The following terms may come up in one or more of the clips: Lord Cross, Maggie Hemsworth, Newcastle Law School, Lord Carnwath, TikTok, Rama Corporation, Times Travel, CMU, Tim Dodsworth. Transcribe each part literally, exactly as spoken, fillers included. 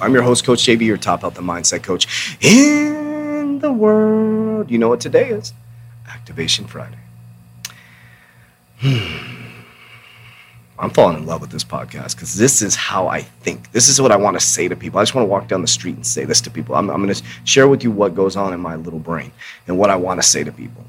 I'm your host, Coach J V, your top health and mindset coach in the world. You know what today is? Activation Friday. I'm falling in love with this podcast because this is how I think. This is what I want to say to people. I just want to walk down the street and say this to people. I'm, I'm going to share with you what goes on in my little brain and what I want to say to people.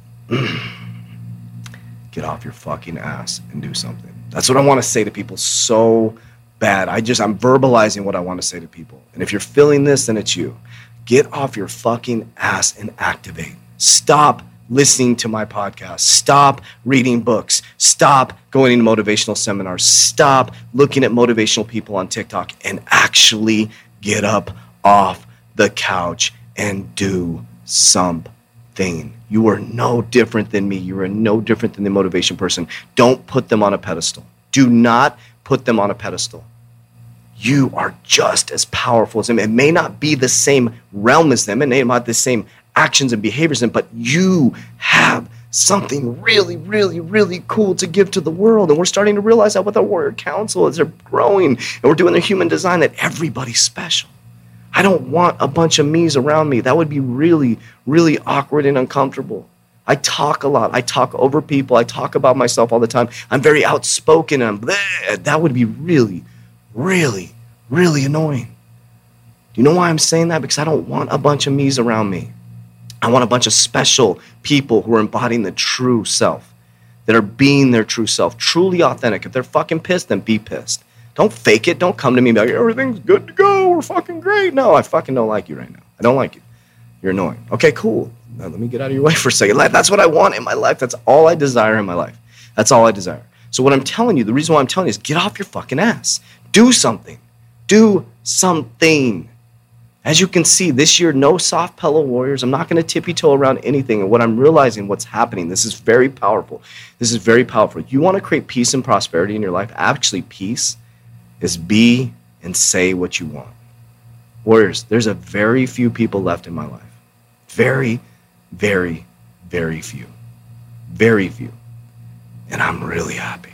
Get off your fucking ass and do something. That's what I want to say to people so bad. I just, I'm verbalizing what I want to say to people. And if you're feeling this, then it's you. Get off your fucking ass and activate. Stop listening to my podcast. Stop reading books. Stop going to motivational seminars. Stop looking at motivational people on TikTok and actually get up off the couch and do something. You are no different than me. You are no different than the motivation person. Don't put them on a pedestal. Do not put them on a pedestal. You are just as powerful as them. It may not be the same realm as them. It may not be the same actions and behaviors as them, but you have something really, really, really cool to give to the world. And we're starting to realize that with our Warrior Council as they're growing and we're doing their human design, that everybody's special. I don't want a bunch of me's around me. That would be really, really awkward and uncomfortable. I talk a lot. I talk over people. I talk about myself all the time. I'm very outspoken. And I'm bleh. That would be really, really, really annoying. Do you know why I'm saying that? Because I don't want a bunch of me's around me. I want a bunch of special people who are embodying the true self, that are being their true self, truly authentic. If they're fucking pissed, then be pissed. Don't fake it. Don't come to me and be like, everything's good to go. We're fucking great. No, I fucking don't like you right now. I don't like you. You're annoying. Okay, cool. Now, let me get out of your way for a second. That's what I want in my life. That's all I desire in my life. That's all I desire. So what I'm telling you, the reason why I'm telling you is get off your fucking ass. Do something. Do something. As you can see, this year, no soft pillow warriors. I'm not going to tippy-toe around anything. And what I'm realizing, what's happening, this is very powerful. This is very powerful. You want to create peace and prosperity in your life? Actually, peace is be and say what you want. Warriors, there's a very few people left in my life. Very Very, very few. Very few. And I'm really happy.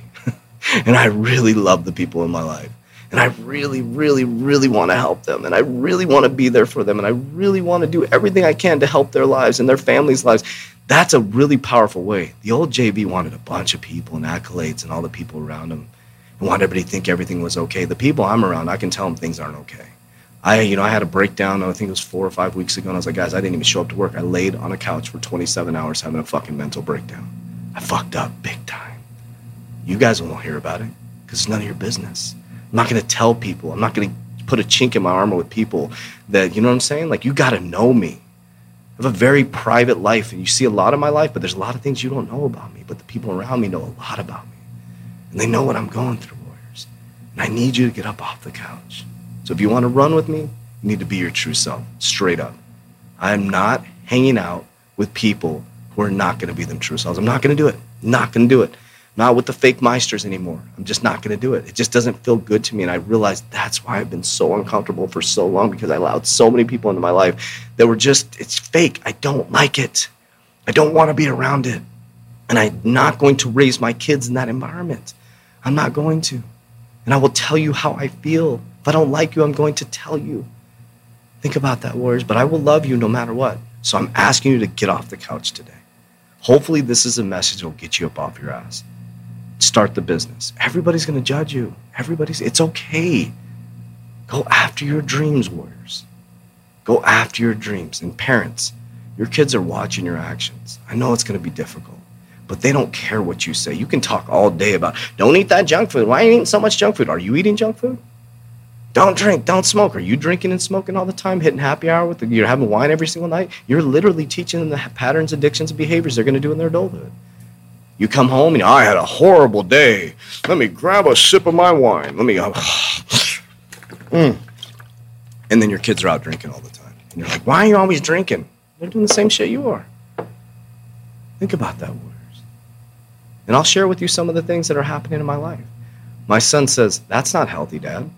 And I really love the people in my life. And I really, really, really want to help them. And I really want to be there for them. And I really want to do everything I can to help their lives and their families' lives. That's a really powerful way. The old J B wanted a bunch of people and accolades and all the people around him. And wanted everybody to think everything was okay. The people I'm around, I can tell them things aren't okay. I, you know, I had a breakdown, I think it was four or five weeks ago, and I was like, guys, I didn't even show up to work. I laid on a couch for twenty-seven hours having a fucking mental breakdown. I fucked up big time. You guys won't hear about it because it's none of your business. I'm not going to tell people. I'm not going to put a chink in my armor with people that, you know what I'm saying? Like, you got to know me. I have a very private life, and you see a lot of my life, but there's a lot of things you don't know about me, but the people around me know a lot about me, and they know what I'm going through, warriors. And I need you to get up off the couch. So if you want to run with me, you need to be your true self, straight up. I'm not hanging out with people who are not going to be them true selves. I'm not going to do it. Not going to do it. Not with the fake meisters anymore. I'm just not going to do it. It just doesn't feel good to me. And I realized that's why I've been so uncomfortable for so long, because I allowed so many people into my life that were just, it's fake. I don't like it. I don't want to be around it. And I'm not going to raise my kids in that environment. I'm not going to. And I will tell you how I feel. If I don't like you, I'm going to tell you. Think about that, warriors. But I will love you no matter what. So I'm asking you to get off the couch today. Hopefully this is a message that will get you up off your ass. Start the business. Everybody's going to judge you. Everybody's, it's okay. Go after your dreams, warriors. Go after your dreams. And parents, your kids are watching your actions. I know it's going to be difficult, but they don't care what you say. You can talk all day about, don't eat that junk food. Why are you eating so much junk food? Are you eating junk food? Don't drink, don't smoke. Are you drinking and smoking all the time, hitting happy hour with the, you're having wine every single night? You're literally teaching them the patterns, addictions, and behaviors they're going to do in their adulthood. You come home and I had a horrible day. Let me grab a sip of my wine. Let me go. mm. And then your kids are out drinking all the time. And you're like, why are you always drinking? They're doing the same shit you are. Think about that, warriors. And I'll share with you some of the things that are happening in my life. My son says, that's not healthy, Dad.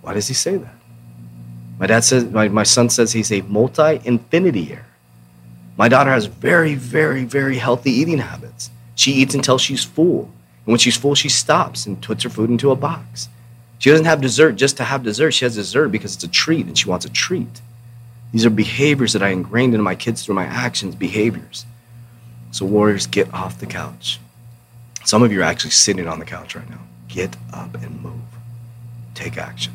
Why does he say that? My dad says, my, my son says he's a multi-infinity heir. My daughter has very, very, very healthy eating habits. She eats until she's full. And when she's full, she stops and puts her food into a box. She doesn't have dessert just to have dessert. She has dessert because it's a treat and she wants a treat. These are behaviors that I ingrained into my kids through my actions, behaviors. So warriors, get off the couch. Some of you are actually sitting on the couch right now. Get up and move. Take action.